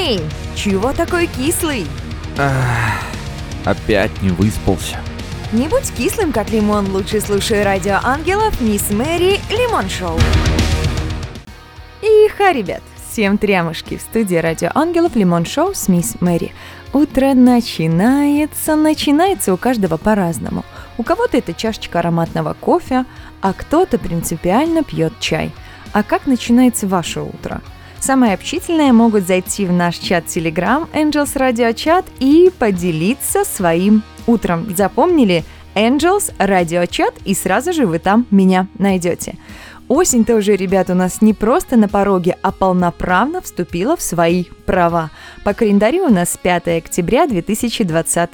Мэй, чего такой кислый? Опять не выспался. Не будь кислым, как лимон, лучше слушай Радио Ангелов, Мисс Мэри, Лимон Шоу. И ха, ребят, всем трямушки в студии Радио Ангелов, Лимон Шоу с Мисс Мэри. Утро начинается у каждого по-разному. У кого-то это чашечка ароматного кофе, а кто-то принципиально пьет чай. А как начинается ваше утро? Самые общительные могут зайти в наш чат Telegram Angels Radio Chat и поделиться своим утром. Запомнили? Angels Radio Chat, и сразу же вы там меня найдете. Осень-то уже, ребят, у нас не просто на пороге, а полноправно вступила в свои права. По календарю у нас 5 октября 2020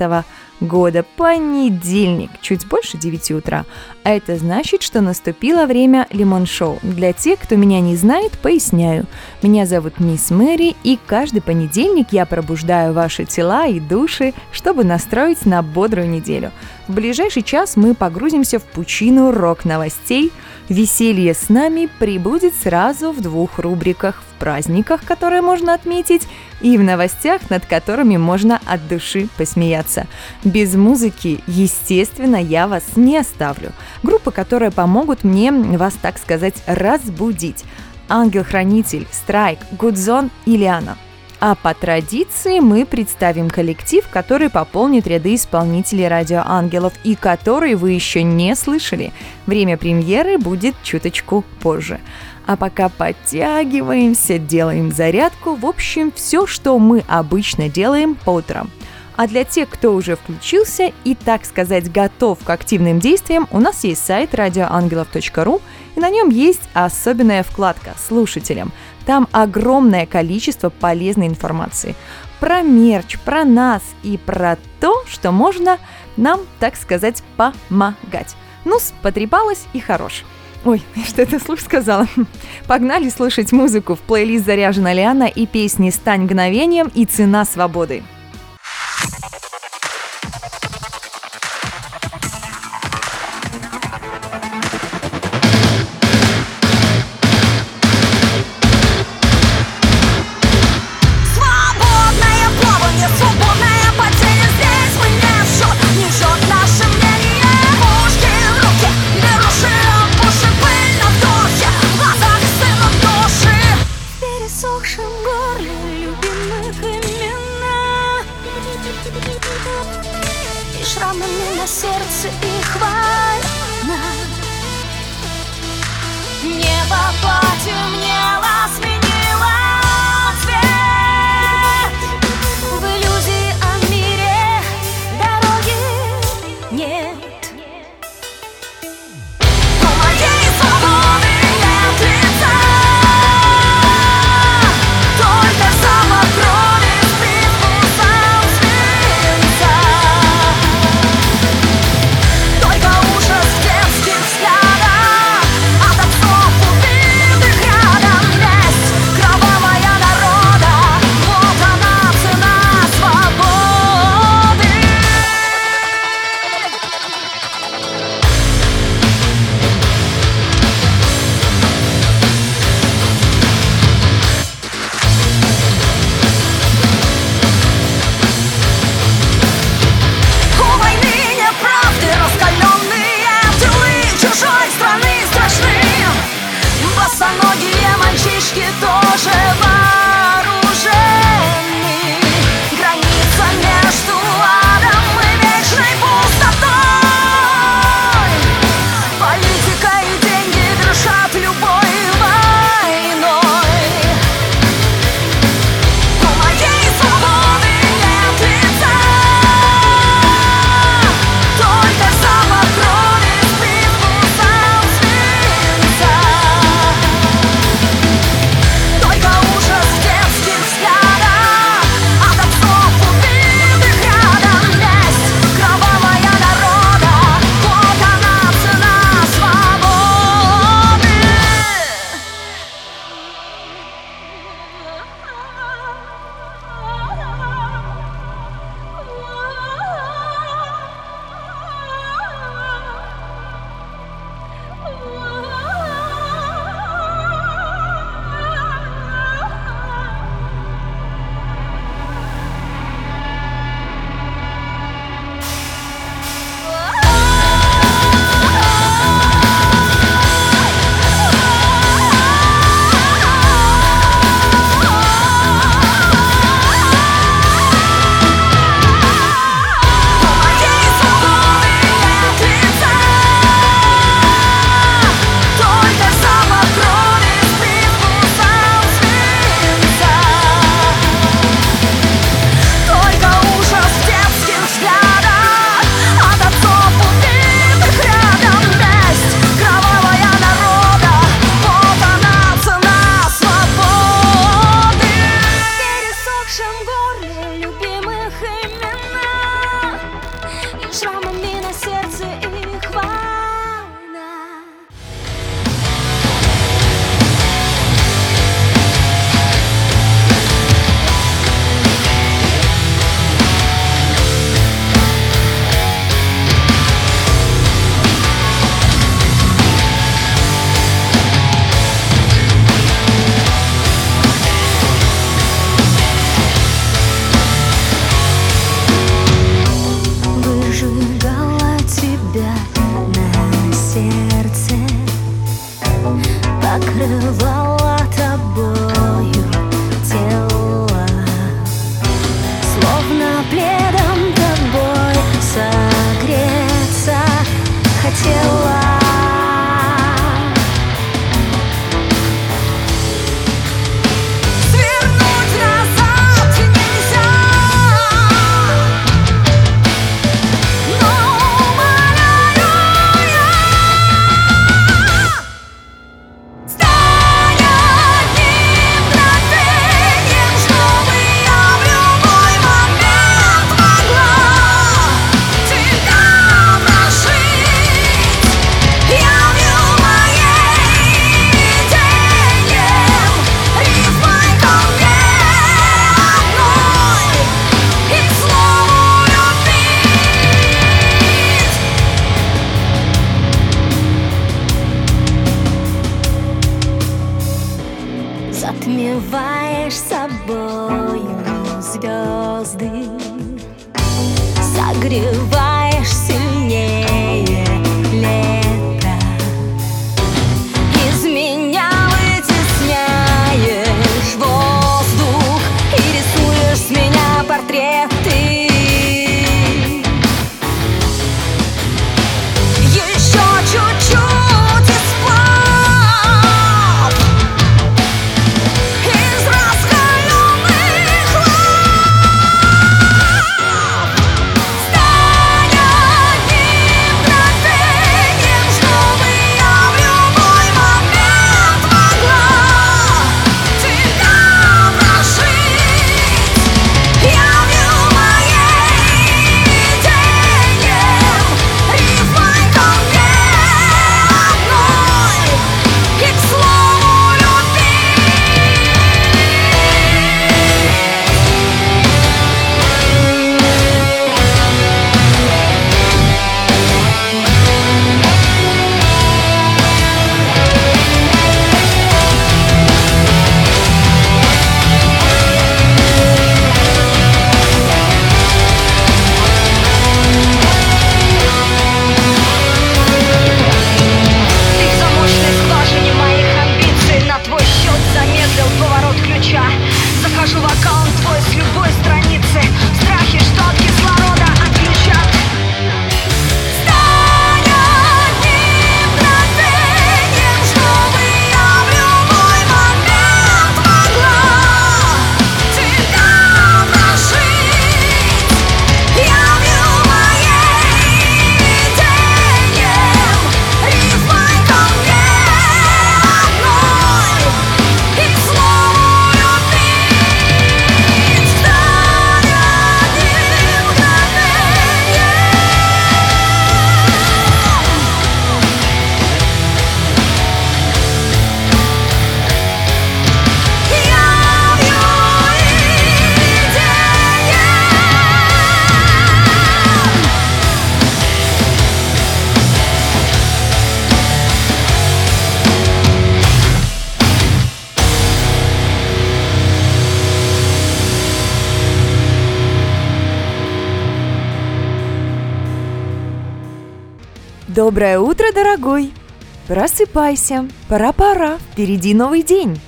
года, понедельник, чуть больше 9 утра. А это значит, что наступило время Лимон Шоу. Для тех, кто меня не знает, поясняю. Меня зовут Мисс Мэри, и каждый понедельник я пробуждаю ваши тела и души, чтобы настроить на бодрую неделю. В ближайший час мы погрузимся в пучину рок-новостей. Веселье с нами прибудет сразу в двух рубриках: в праздниках, которые можно отметить, и в новостях, над которыми можно от души посмеяться. Без музыки, естественно, я вас не оставлю. Группы, которые помогут мне вас, так сказать, разбудить: Ангел-Хранитель, Страйк, Good Zone, Илиана. А по традиции мы представим коллектив, который пополнит ряды исполнителей Радио Ангелов и который вы еще не слышали. Время премьеры будет чуточку позже. А пока подтягиваемся, делаем зарядку. В общем, все, что мы обычно делаем по утрам. А для тех, кто уже включился и, так сказать, готов к активным действиям, у нас есть сайт radioangelov.ru, и на нем есть особенная вкладка «Слушателям». Там огромное количество полезной информации про мерч, про нас и про то, что можно нам, так сказать, помогать. Ну-с, потрепалась и хорош. Ой, что-то вслух сказала. Погнали слушать музыку. В плейлист заряжена Лиана и песни «Стань мгновением» и «Цена свободы». Yes! затмеваешь собою звезды, согреваешь сильнее лето, из меня вытесняешь воздух и рисуешь с меня портреты. Доброе утро, дорогой! Просыпайся, пора-пора, впереди новый день!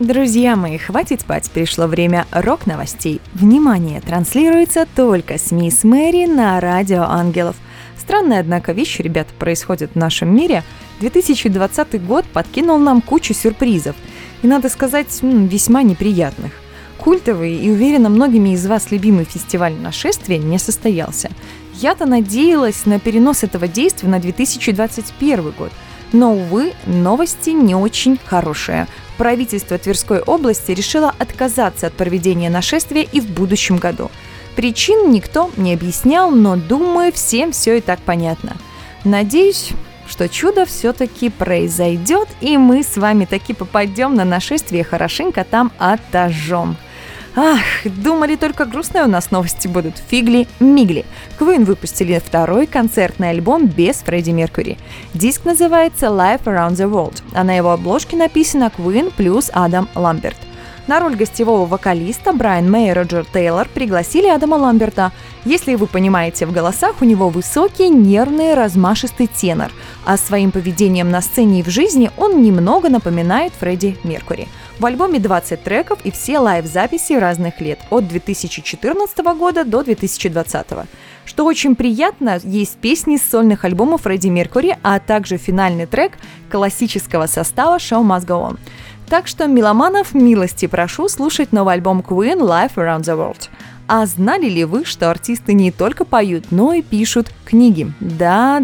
Друзья мои, хватит спать, пришло время рок-новостей. Внимание, транслируется только с Мисс Мэри на Радио Ангелов. Странная, однако, вещь, ребят, происходит в нашем мире. 2020 год подкинул нам кучу сюрпризов, и, надо сказать, весьма неприятных. Культовый и, уверена, многими из вас любимый фестиваль «Нашествие» не состоялся. Я-то надеялась на перенос этого действия на 2021 год. Но, увы, новости не очень хорошие. Правительство Тверской области решило отказаться от проведения нашествия и в будущем году. Причин никто не объяснял, но, думаю, всем все и так понятно. Надеюсь, что чудо все-таки произойдет, и мы с вами таки попадем на нашествие, хорошенько там отожжем. Ах, думали, только грустные у нас новости будут. Фигли-мигли. Queen выпустили второй концертный альбом без Фредди Меркьюри. Диск называется Live Around the World, а на его обложке написано Queen плюс Адам Ламберт. На роль гостевого вокалиста Брайан Мэй и Роджер Тейлор пригласили Адама Ламберта. Если вы понимаете, в голосах у него высокий, нервный, размашистый тенор, а своим поведением на сцене и в жизни он немного напоминает Фредди Меркьюри. В альбоме 20 треков и все лайв-записи разных лет, от 2014 года до 2020. Что очень приятно, есть песни с сольных альбомов Фредди Меркьюри, а также финальный трек классического состава Show Must Go On. Так что, меломанов, милости прошу слушать новый альбом Queen Live Around the World. А знали ли вы, что артисты не только поют, но и пишут книги? Да,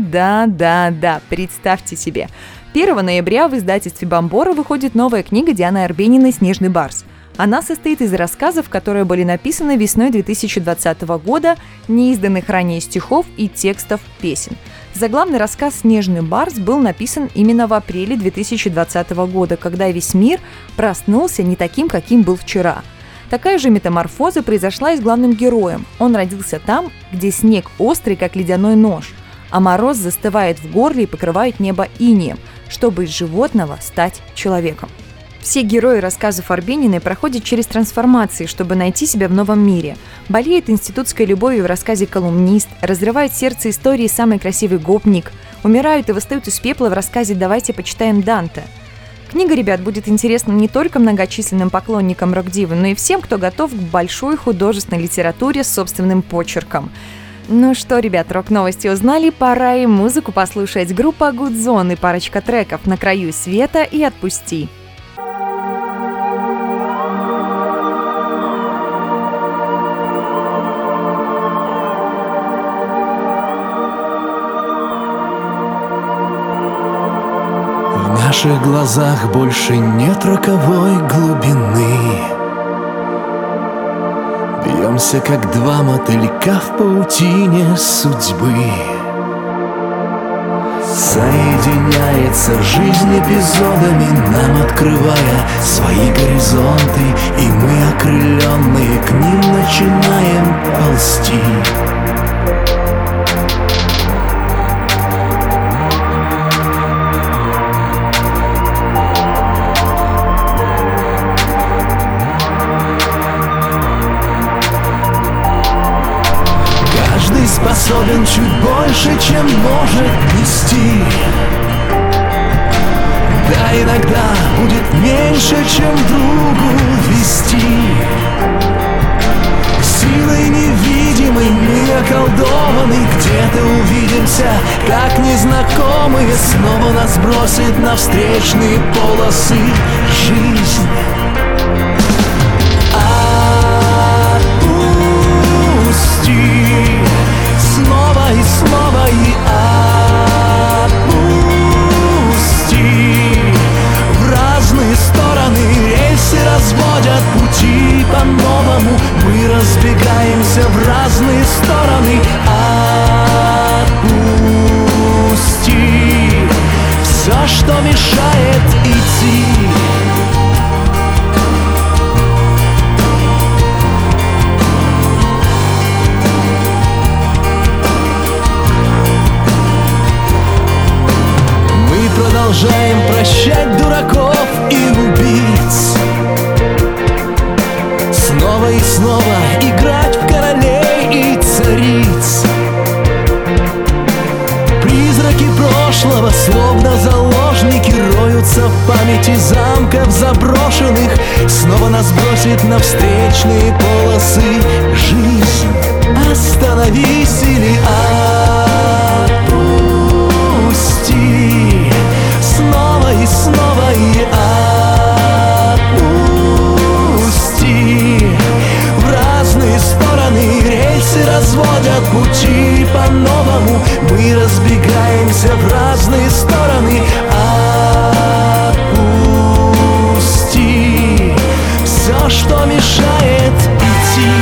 представьте себе. 1 ноября в издательстве «Бомбора» выходит новая книга Дианы Арбениной «Снежный барс». Она состоит из рассказов, которые были написаны весной 2020 года, неизданных ранее стихов и текстов песен. Заглавный рассказ «Снежный барс» был написан именно в апреле 2020 года, когда весь мир проснулся не таким, каким был вчера. Такая же метаморфоза произошла и с главным героем. Он родился там, где снег острый, как ледяной нож, а мороз застывает в горле и покрывает небо инеем, чтобы из животного стать человеком. Все герои рассказов Арбениной проходят через трансформации, чтобы найти себя в новом мире. Болеет институтской любовью в рассказе «Колумнист», разрывает сердце истории «Самый красивый гопник», умирают и восстают из пепла в рассказе «Давайте почитаем Данте». Книга, ребят, будет интересна не только многочисленным поклонникам рок-дивы, но и всем, кто готов к большой художественной литературе с собственным почерком. Ну что, ребят, рок-новости узнали, пора и музыку послушать. Группа Good Zone и парочка треков «На краю света» и «Отпусти». В наших глазах больше нет роковой глубины. Бьемся, как два мотылька в паутине судьбы. Соединяется жизнь эпизодами, нам открывая свои горизонты, и мы, окрыленные, к ним начинаем ползти. Способен чуть больше, чем может нести. Да, иногда будет меньше, чем другу вести. Силой невидимой мы околдованы. Где-то увидимся, как незнакомые. Снова нас бросит на встречные полосы жизнь. Отпусти. Снова и снова и отпусти. В разные стороны рельсы разводят пути по-новому. Мы разбегаемся в разные стороны. Отпусти все, что мешает идти. Продолжаем прощать дураков и убийц. Снова и снова играть в королей и цариц. Призраки прошлого, словно заложники, роются в памяти замков заброшенных. Снова нас бросит на встречные полосы жизнь. Остановись или отпусти. Снова и отпусти. В разные стороны рельсы разводят пути по-новому. Мы разбегаемся в разные стороны. Отпусти все, что мешает идти.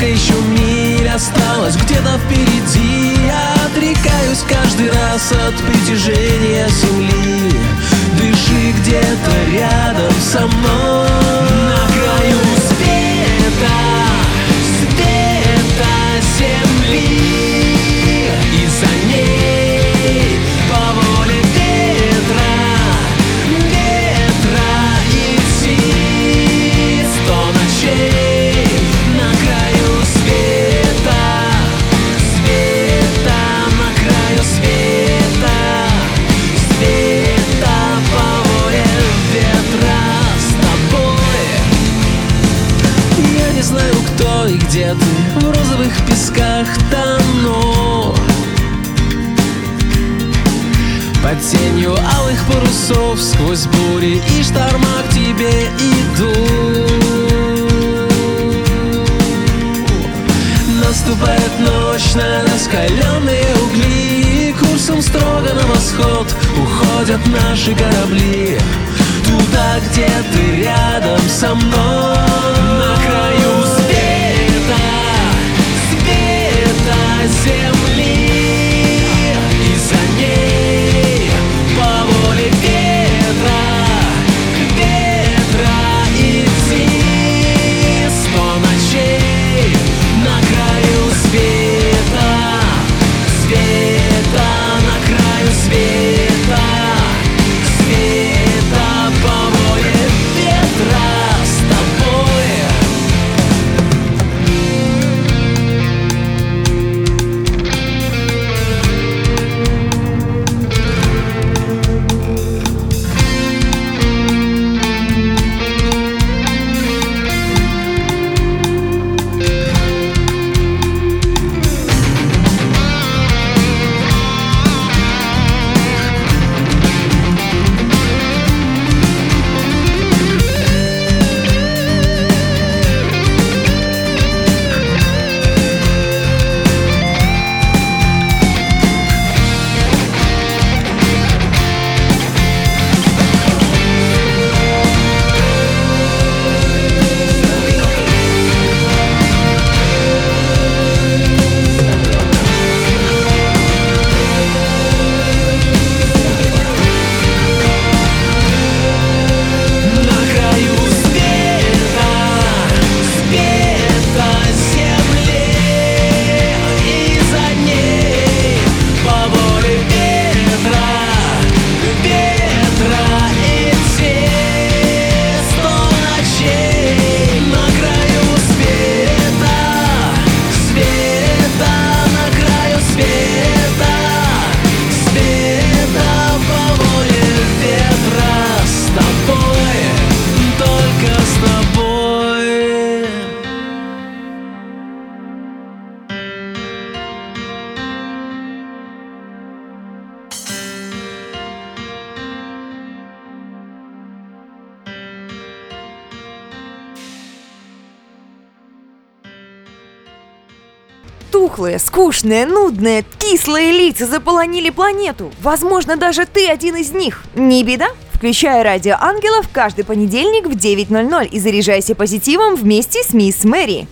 Сколько еще миль осталось где-то впереди? Я отрекаюсь каждый раз от притяжения земли. Дыши где-то рядом со мной. На краю света, света земли. И за ней по воле ветра, ветра и птиц. Сто ночей. И где ты в розовых песках тону, под тенью алых парусов, сквозь бури и шторма к тебе иду. Наступает ночь на раскаленные угли, и курсом строго на восход уходят наши корабли. Туда, где ты рядом со мной, на краю света, земли, и за ней по воле ветра, ветра идти. Сто ночей на краю света, света, на краю света, света по воле ветра. Скучные, нудные, кислые лица заполонили планету. Возможно, даже ты один из них. Не беда. Включай Радио Ангелов каждый понедельник в 9:00 и заряжайся позитивом вместе с Мисс Мэри.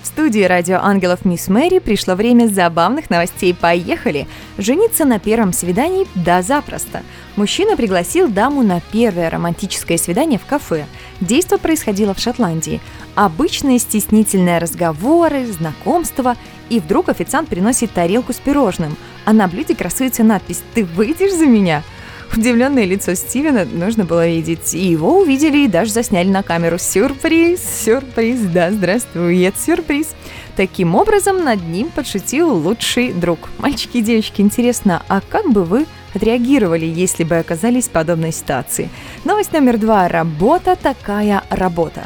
В студии Радио Ангелов Мисс Мэри пришло время забавных новостей. Поехали! Жениться на первом свидании да запросто. Мужчина пригласил даму на первое романтическое свидание в кафе. Действо происходило в Шотландии. Обычные стеснительные разговоры, знакомства. И вдруг официант приносит тарелку с пирожным, а на блюде красуется надпись «Ты выйдешь за меня?». Удивленное лицо Стивена нужно было видеть. И его увидели и даже засняли на камеру. Сюрприз, сюрприз, да, здравствует, сюрприз. Таким образом, над ним подшутил лучший друг. Мальчики и девочки, интересно, а как бы вы отреагировали, если бы оказались в подобной ситуации? Новость номер 2. Работа такая работа.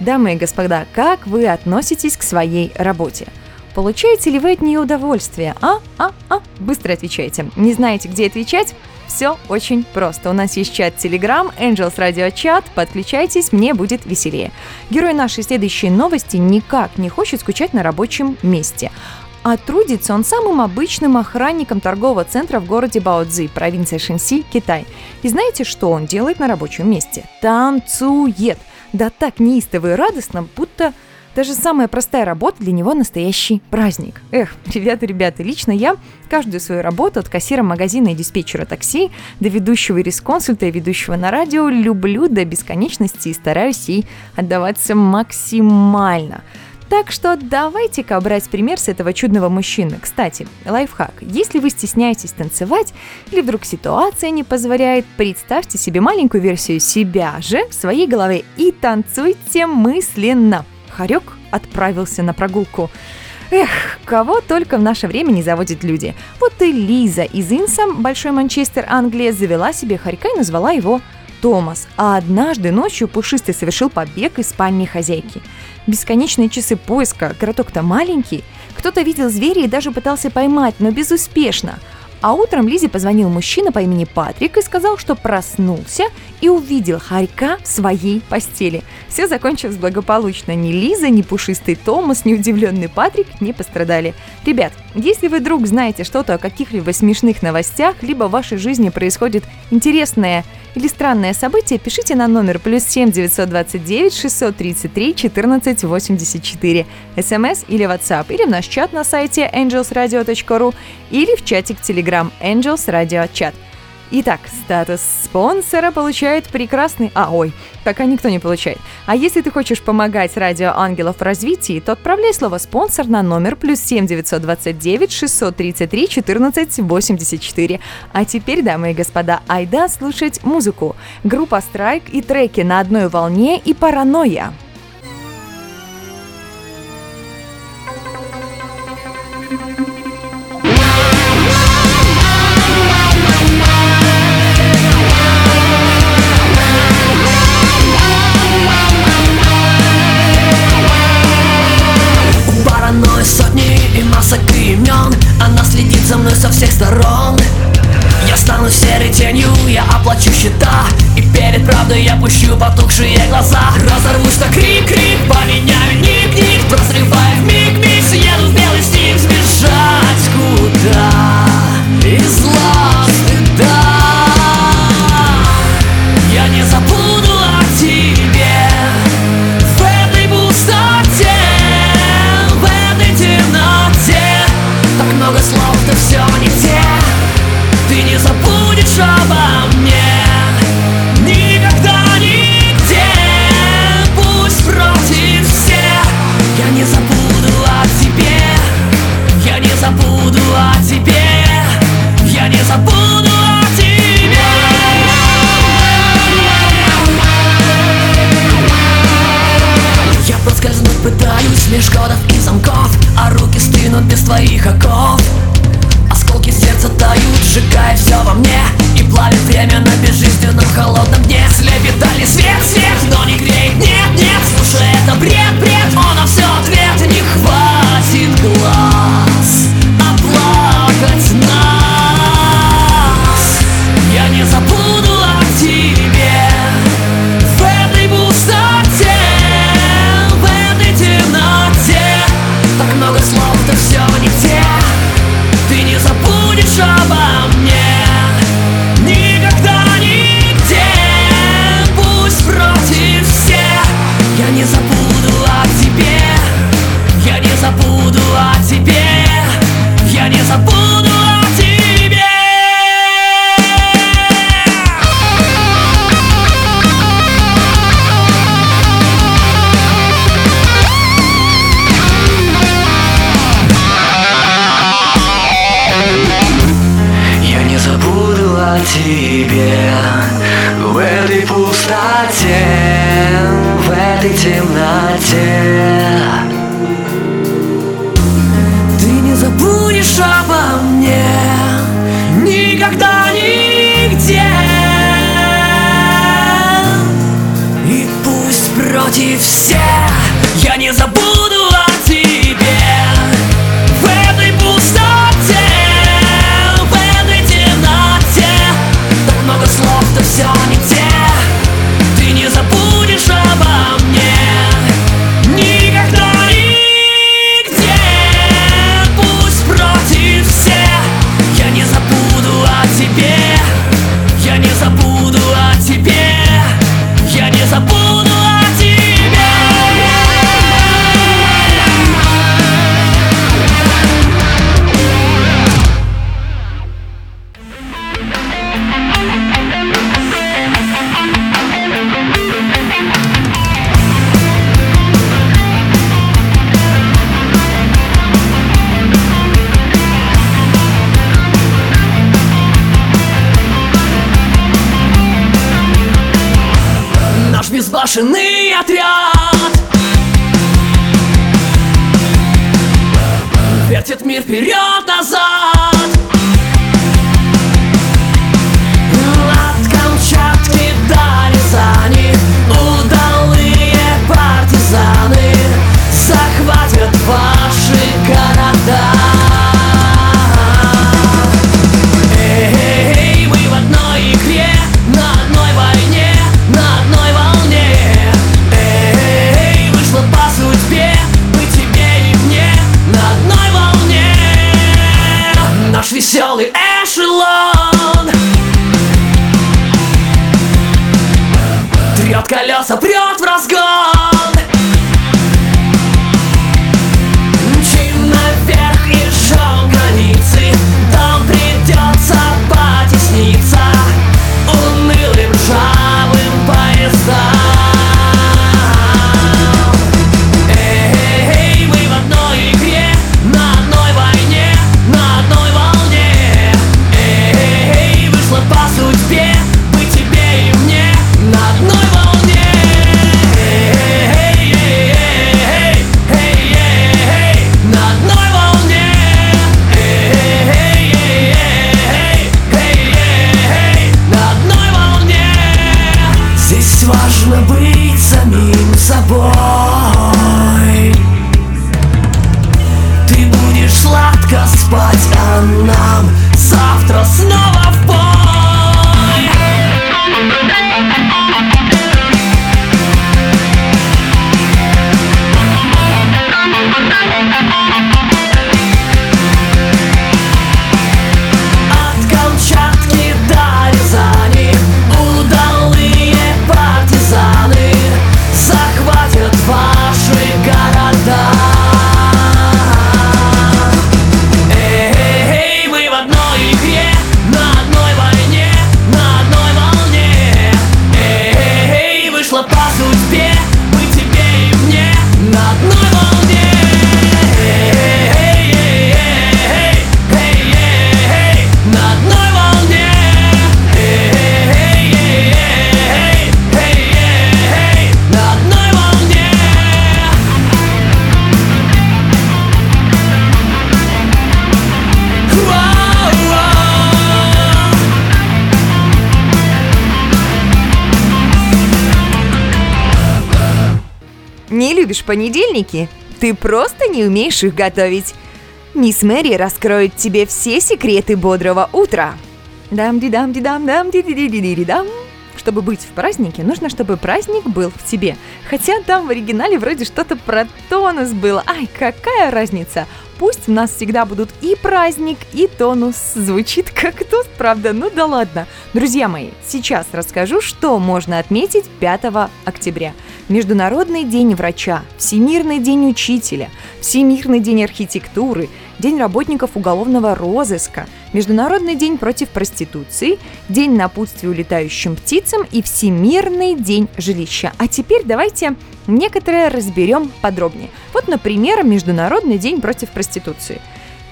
Дамы и господа, как вы относитесь к своей работе? Получаете ли вы от нее удовольствие? Быстро отвечайте. Не знаете, где отвечать? Все очень просто. У нас есть чат Telegram, Angels Radio Chat. Подключайтесь, мне будет веселее. Герой нашей следующей новости никак не хочет скучать на рабочем месте. А трудится он самым обычным охранником торгового центра в городе Баоцзи, провинция Шэньси, Китай. И знаете, что он делает на рабочем месте? Танцует. Да так неистово и радостно, будто Даже самая простая работа для него настоящий праздник. Эх, ребята, лично я каждую свою работу от кассира магазина и диспетчера такси до ведущего и ресконсульта и ведущего на радио люблю до бесконечности и стараюсь ей отдаваться максимально. Так что давайте-ка брать пример с этого чудного мужчины. Кстати, лайфхак. Если вы стесняетесь танцевать или вдруг ситуация не позволяет, представьте себе маленькую версию себя же в своей голове и танцуйте мысленно. Хорек отправился на прогулку. Эх, кого только в наше время не заводят люди. Вот и Лиза из Инса, Большой Манчестер, Англия, завела себе хорька и назвала его Томас. А однажды ночью пушистый совершил побег из спальни хозяйки. Бесконечные часы поиска, городок-то маленький. Кто-то видел зверя и даже пытался поймать, но безуспешно. А утром Лизе позвонил мужчина по имени Патрик и сказал, что проснулся и увидел хорька в своей постели. Все закончилось благополучно. Ни Лиза, ни пушистый Томас, ни удивленный Патрик не пострадали. Ребят, если вы вдруг знаете что-то о каких-либо смешных новостях, либо в вашей жизни происходит интересное или странное событие, пишите на номер +7 929 633 1484, смс или WhatsApp, или в наш чат на сайте angelsradio.ru, или в чатик Telegram Angels Radio Chat. Итак, статус спонсора получает прекрасный... пока никто не получает. А если ты хочешь помогать Радио Ангелов в развитии, то отправляй слово «спонсор» на номер +7 929 633 1484. А теперь, дамы и господа, айда слушать музыку. Группа «Страйк» и треки «На одной волне» и «Паранойя». Она следит за мной со всех сторон. Я стану серой тенью, я оплачу счета, и перед правдой я пущу потухшие глаза. Разорвусь на крик-крик, поменяю ник-ник, прозревая вмиг-миг, съеду в белый снег. Сбежать куда? Из зла, стыда. Я не забуду о тебе в этой пустоте, в этой темноте. Так много слов, ты все не те. Ты не забудешь обо мне никогда, нигде. Пусть против всех, я не забуду о тебе. Я не забуду о тебе. Я не забуду о тебе. Я проскользнуть пытаюсь меж кодов и замков, а руки стынут без твоих оков. Осколки сердца тают, сжигая все во мне, и плавит время на безжизненном холодном дне. Слепит дали свет, но не греет, нет. Слушай, это бред, он на все ответ. Не хватит глаз оплакать нас. Я не забуду о тебе в этой пустоте, в этой темноте. Так много слов, ты все не те. Ты не забудешь обо мне никогда, нигде. Пусть против всех, я не забуду о тебе. Я не забуду о тебе. Я не забуду о тебе. Я не забуду о тебе в этой пустоте, в этой темноте. Забудешь обо мне никогда, нигде. И пусть против всех, я не забуду о тебе в этой пустоте, в этой темноте. Так много слов, то все не те. Ты не забудешь обо мне никогда, нигде. Против всех, страшный отряд вертит мир вперед-назад. От Камчатки до Рязани удалые партизаны захватят ваши города. Веселый эшелон трет колеса, прет в разгон. Мчим наверх и жжем границы, там придется потесниться унылым ржавым поездам. Собой. Ты будешь сладко спать, а нам завтра снова в бой. От Камчатки до Рязани удалые партизаны захватят ваши города. Не любишь понедельники? Ты просто не умеешь их готовить. Мисс Мэри раскроет тебе все секреты бодрого утра. Дам-ди-дам-ди-дам-дам-ди-ди-ди-ди-дам. Чтобы быть в празднике, нужно, чтобы праздник был в тебе. Хотя там в оригинале вроде что-то про тонус было. Ай, какая разница? Пусть у нас всегда будут и праздник, и тонус. Звучит как туз, правда? Ну да ладно. Друзья мои, сейчас расскажу, что можно отметить 5 октября. Международный день врача, Всемирный день учителя, Всемирный день архитектуры, День работников уголовного розыска, Международный день против проституции, День напутствия улетающим птицам и Всемирный день жилища. А теперь давайте некоторые разберем подробнее. Вот, например, Международный день против проституции.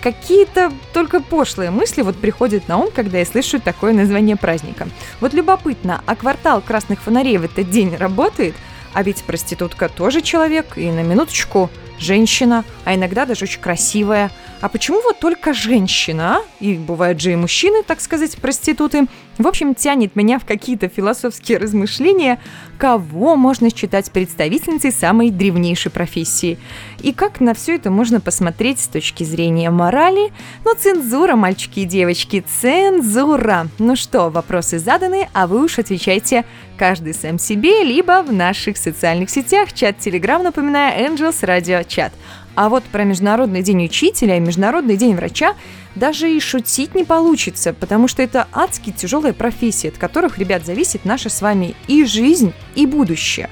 Какие-то только пошлые мысли вот приходят на ум, когда я слышу такое название праздника. Вот любопытно, а квартал красных фонарей в этот день работает? А ведь проститутка тоже человек, и на минуточку женщина, а иногда даже очень красивая. А почему вот только женщина, а? И бывают же и мужчины, так сказать, проституты. В общем, тянет меня в какие-то философские размышления, кого можно считать представительницей самой древнейшей профессии. И как на все это можно посмотреть с точки зрения морали? Ну, цензура, мальчики и девочки, цензура. Ну что, вопросы заданы, а вы уж отвечайте каждый сам себе, либо в наших социальных сетях, чат Телеграм, напоминаю, Angels Radio Chat. А вот про Международный день учителя и Международный день врача даже и шутить не получится, потому что это адски тяжелая профессия, от которых, ребят, зависит наша с вами и жизнь, и будущее.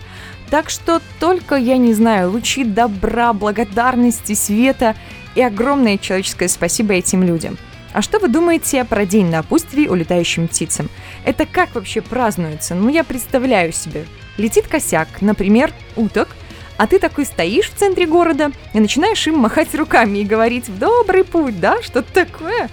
Так что только, я не знаю, лучи добра, благодарности, света и огромное человеческое спасибо этим людям. А что вы думаете про день напутствий улетающим птицам? Это как вообще празднуется? Ну, я представляю себе. Летит косяк, например, уток, а ты такой стоишь в центре города и начинаешь им махать руками и говорить «в добрый путь», да, что-то такое.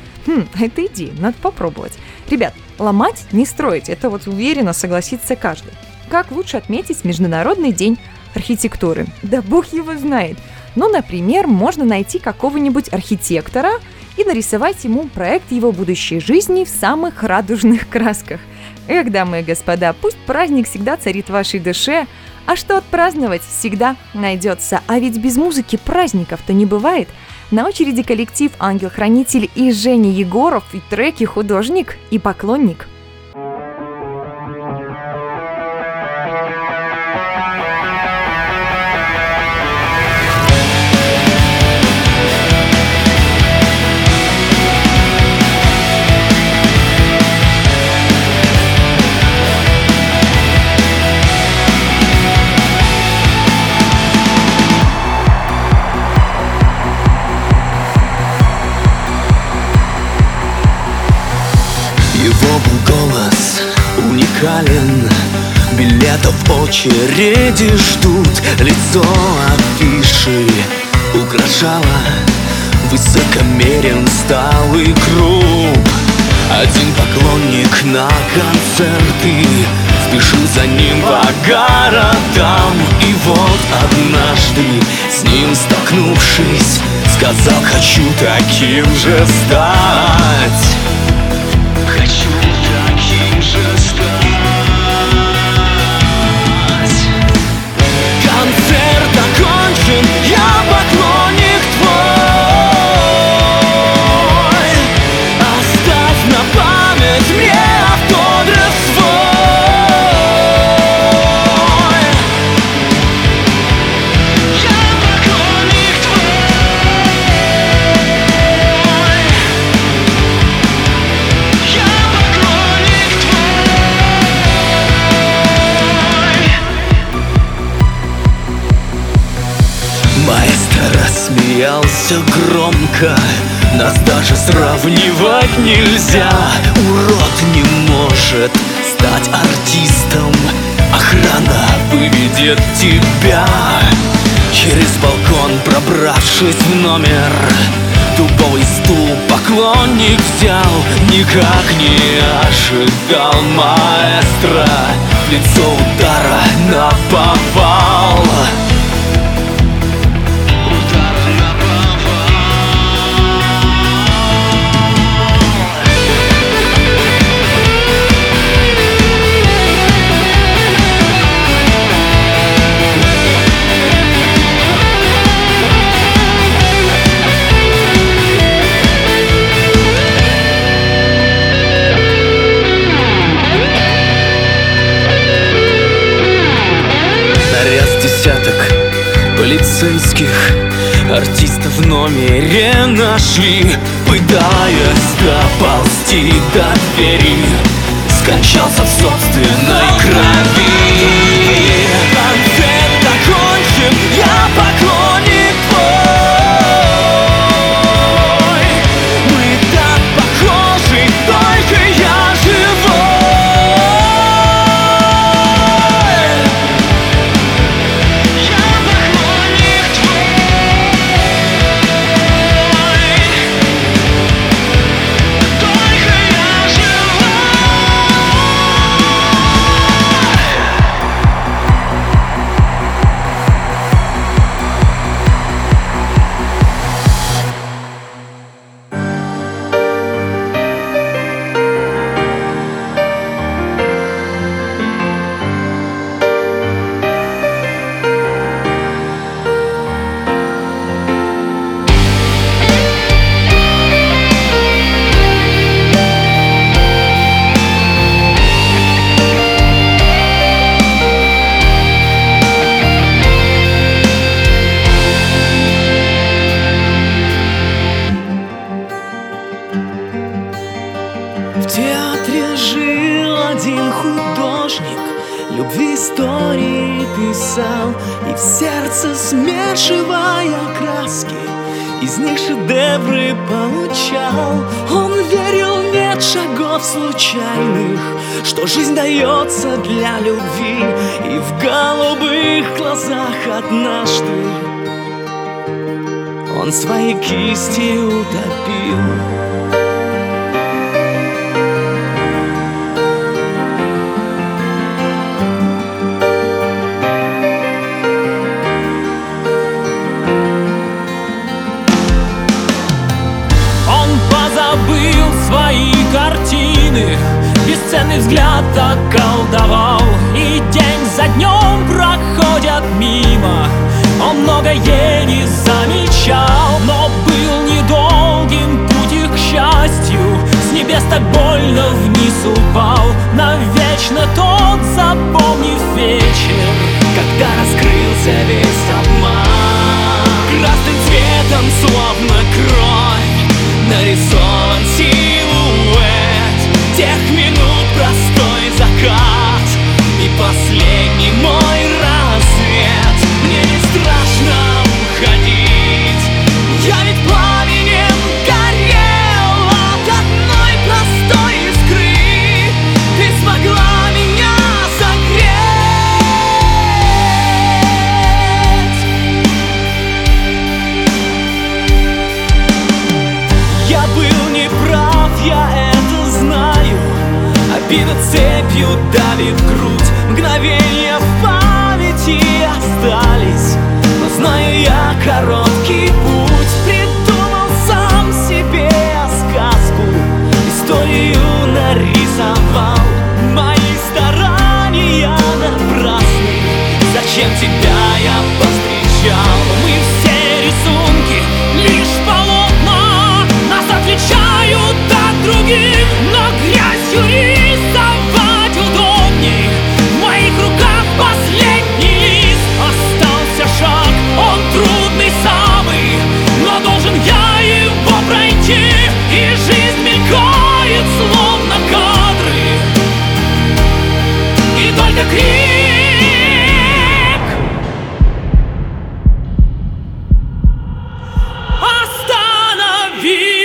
Это идея, надо попробовать. Ребят, ломать, не строить, это вот уверенно согласится каждый. Как лучше отметить Международный день архитектуры? Да бог его знает. Но, например, можно найти какого-нибудь архитектора и нарисовать ему проект его будущей жизни в самых радужных красках. Эх, дамы и господа, пусть праздник всегда царит в вашей душе, а что отпраздновать всегда найдется. А ведь без музыки праздников-то не бывает. На очереди коллектив «Ангел-Хранитель» и Женя Егоров, и треки «Художник» и «Поклонник». Билетов очереди ждут. Лицо афиши украшало высокомерен сталый круг. Один поклонник на концерты, спешу за ним по городам. И вот однажды с ним столкнувшись, сказал: хочу таким же стать. Громко, нас даже сравнивать нельзя. Урод не может стать артистом, охрана выведет тебя. Через балкон пробравшись в номер, дубовый стул поклонник взял. Никак не ожидал маэстро, лицо удара наповал. Полицейских артиста в номере нашли, пытаясь доползти до двери, скончался в собственной крови. Концерт закончен, я поклонник твой. Мы так похожи, только я живой. Для любви и в голубых глазах однажды он свои кисти утопил. Пьяный взгляд околдовал, и день за днем проходят мимо. Он многое не замечал, но был недолгим путь их к счастью. С небес так больно вниз упал, навечно тот, запомнив вечер, когда раскрылся весь обман. Красным цветом, словно кровь, нарисован силуэт тех минут, простой закат и последний мой рассвет. Мне не страшно уходить, я ведь пламенем горел от одной простой искры. Ты смогла меня согреть. Я был неправ, я это знаю. Обида цепью давит в грудь, мгновенья в памяти остались. Знаю я короткий путь, придумал сам себе сказку, историю нарисовал. Мои старания напрасны, зачем тебя я повстречал? Мы все рисунки, лишь полотна, нас отличают от других, но грязью рисовать удобней. В моих руках последний лист, остался шаг. Он трудный самый, но должен я его пройти. И жизнь мелькает, словно кадры, и только крик: останови!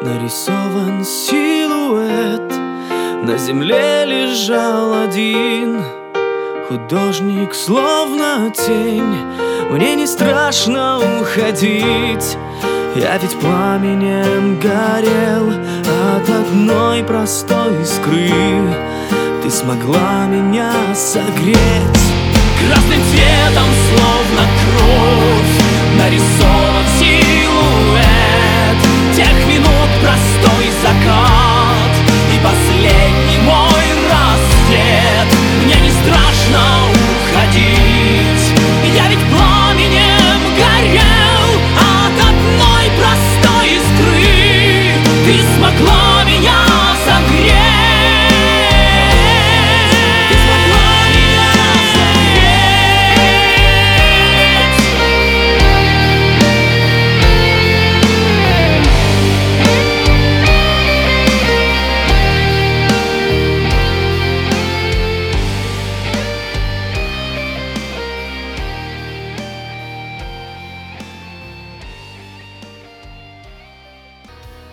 Нарисован силуэт, на земле лежал один художник, словно тень. Мне не страшно уходить, я ведь пламенем горел от одной простой искры. Ты смогла меня согреть. Красным цветом, словно кровь, нарисован силуэт тех минут, простой закат и последний мой рассвет. Мне не страшно уходить, я ведь пламенем горел от одной простой искры. Ты смогла меня согреть.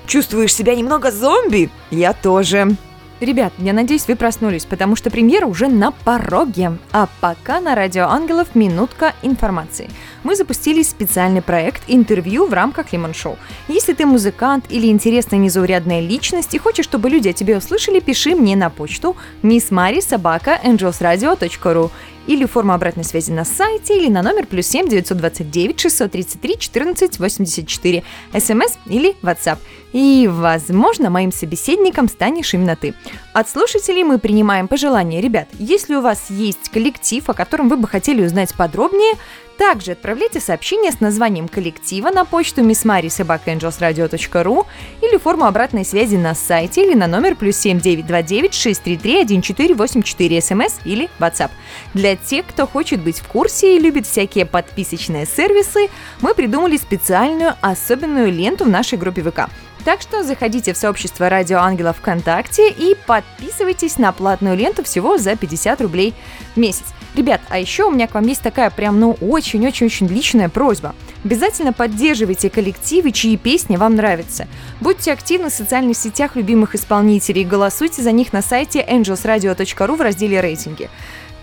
Чувствуешь себя немного зомби? Я тоже. Ребят, я надеюсь, вы проснулись, потому что премьера уже на пороге. А пока на Радио Ангелов минутка информации. Мы запустили специальный проект «Интервью» в рамках Лимон Шоу. Если ты музыкант или интересная незаурядная личность и хочешь, чтобы люди о тебе услышали, пиши мне на почту missmari@angelsradio.ru или форма обратной связи на сайте, или на номер +7 929 633 14 84, СМС или WhatsApp. И, возможно, моим собеседником станешь именно ты. От слушателей мы принимаем пожелания. Ребят, если у вас есть коллектив, о котором вы бы хотели узнать подробнее, также отправляйте сообщение с названием коллектива на почту missmari@angelsradio.ru или форму обратной связи на сайте, или на номер +7 929 633 14 84, СМС или WhatsApp. Для тех, кто хочет быть в курсе и любит всякие подписочные сервисы, мы придумали специальную особенную ленту в нашей группе ВК. Так что заходите в сообщество Радио Ангелов ВКонтакте и подписывайтесь на платную ленту всего за 50 рублей в месяц. Ребят, а еще у меня к вам есть такая прям, очень-очень-очень личная просьба. Обязательно поддерживайте коллективы, чьи песни вам нравятся. Будьте активны в социальных сетях любимых исполнителей и голосуйте за них на сайте angelsradio.ru в разделе «Рейтинги».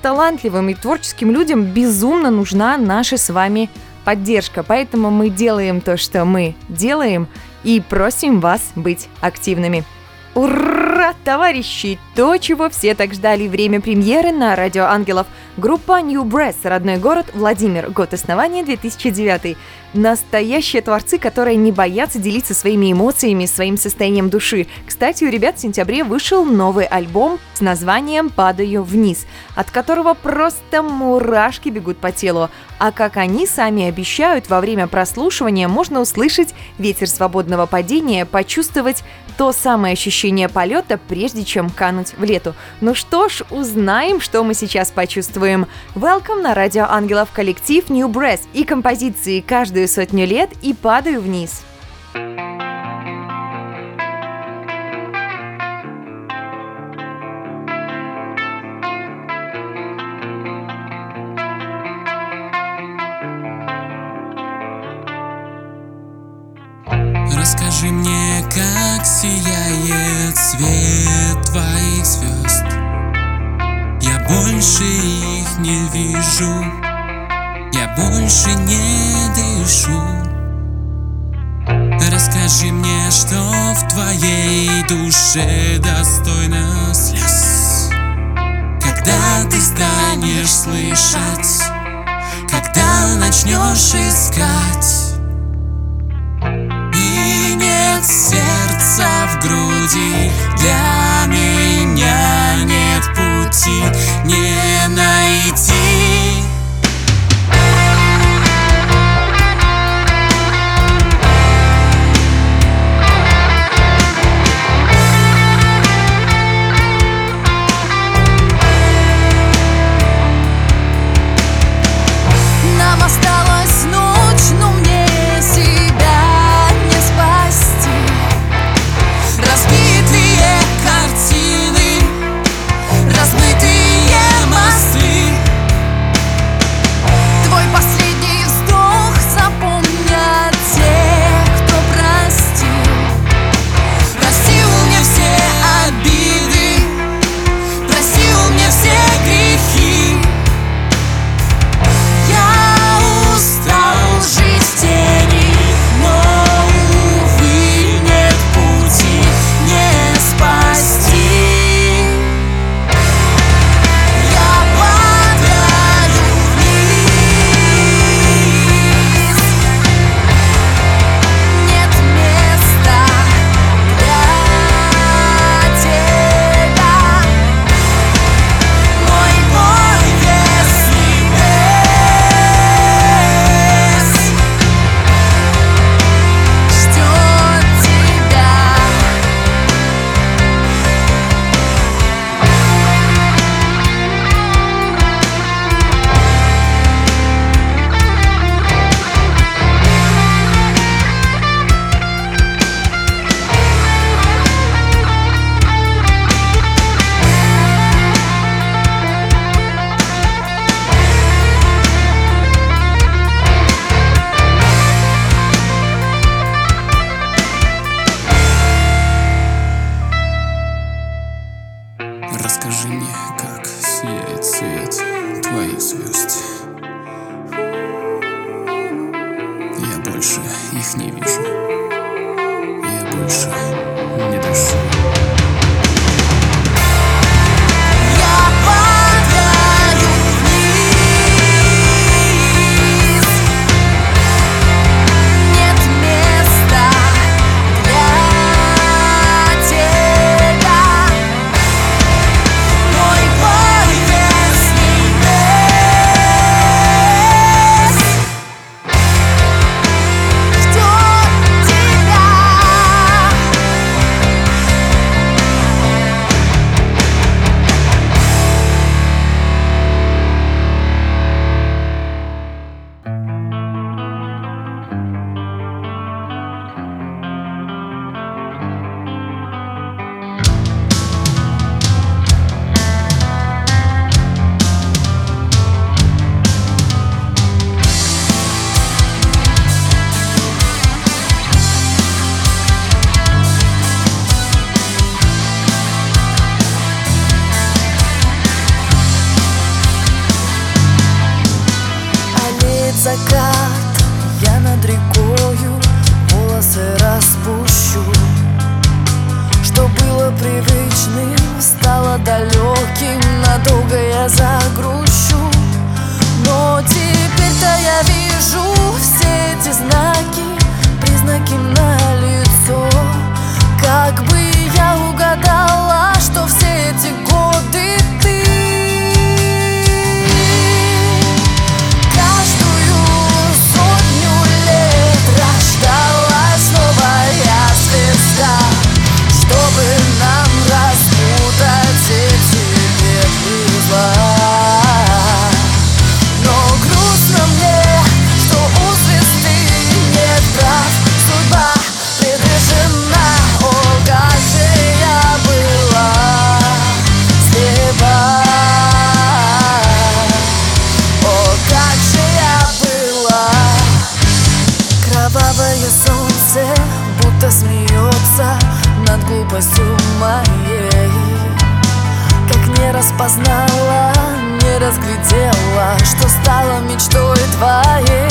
Талантливым и творческим людям безумно нужна наша с вами поддержка, поэтому мы делаем то, что мы делаем, и просим вас быть активными. Ура, товарищи! То, чего все так ждали. Время премьеры на Радио Ангелов. Группа New Breath, родной город Владимир, год основания 2009. Настоящие творцы, которые не боятся делиться своими эмоциями, своим состоянием души. Кстати, у ребят в сентябре вышел новый альбом с названием «Падаю вниз», от которого просто мурашки бегут по телу. А как они сами обещают, во время прослушивания можно услышать ветер свободного падения, почувствовать то самое ощущение полета, прежде чем кануть в лету. Ну что ж, узнаем, что мы сейчас почувствуем. Welcome на Радио Ангелов коллектив New Breath и композиции «Каждую сотню лет» и «Падаю вниз». Расскажи мне, как сияет свет твоих звезд. Я больше их не вижу, я больше не дышу. Расскажи мне, что в твоей душе достойно слез. Когда ты станешь слышать, когда начнешь искать. Сердца в груди, для меня нет пути, не найти. будто я вижу все эти знаки, признаки на лицо. Как бы я угадала, что все эти годы ты каждую сотню лет рождалась новая звезда, чтобы нам распутать эти ветви зла. Смеется над глупостью моей, как не распознала, не разглядела, что стало мечтой твоей.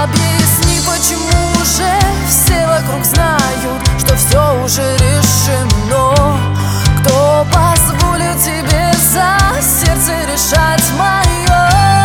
Объясни, почему же все вокруг знают, что все уже решено? Кто позволит тебе за сердце решать мое?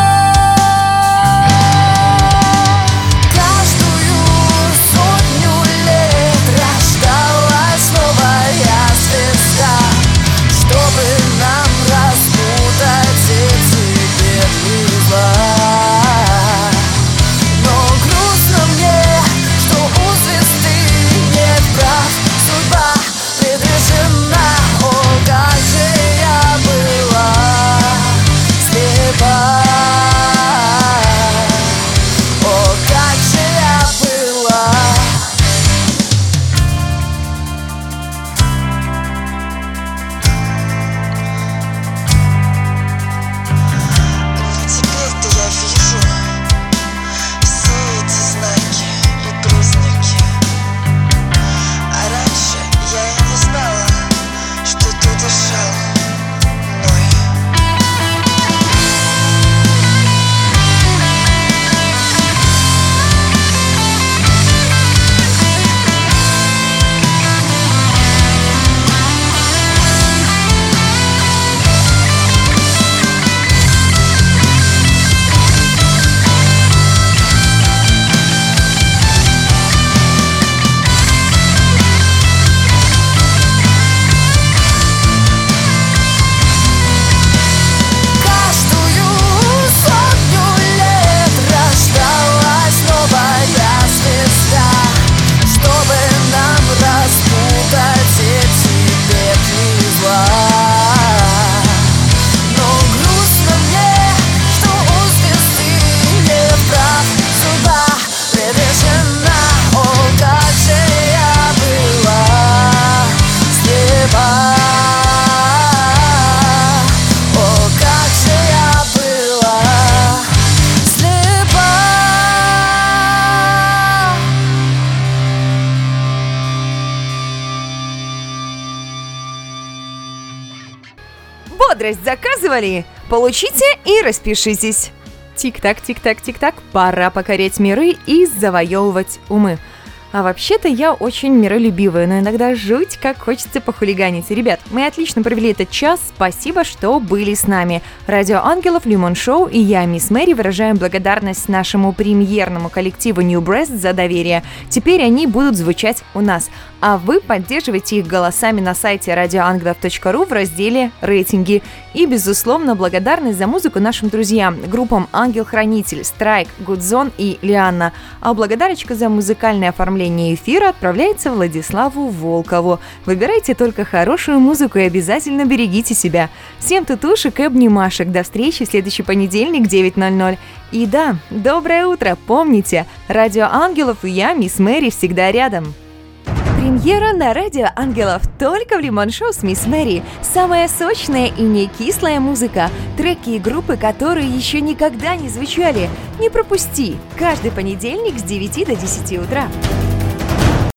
Заказывали? Получите и распишитесь. Тик-так, тик-так, тик-так. Пора покорять миры и завоевывать умы. А вообще-то я очень миролюбивая, но иногда жуть как хочется похулиганить. Ребят, мы отлично провели этот час. Спасибо, что были с нами. Радио Ангелов, Лимон Шоу и я, Мисс Мэри, выражаем благодарность нашему премьерному коллективу New Breath за доверие. Теперь они будут звучать у нас. А вы поддерживайте их голосами на сайте radioangelov.ru в разделе «Рейтинги». И, безусловно, благодарность за музыку нашим друзьям, группам «Ангел-Хранитель», «Страйк», «Good Zone» и «Илиана». А благодарочка за музыкальное оформление эфира отправляется Владиславу Волкову. Выбирайте только хорошую музыку и обязательно берегите себя. Всем тутушек и обнимашек. До встречи в следующий понедельник в 9:00. И да, доброе утро! Помните, Радио Ангелов и я, Мисс Мэри, всегда рядом. Премьера на Радио Ангелов только в Лимон Шоу с Мисс Мэри. Самая сочная и не кислая музыка. Треки и группы, которые еще никогда не звучали. Не пропусти. Каждый понедельник с 9 до 10 утра.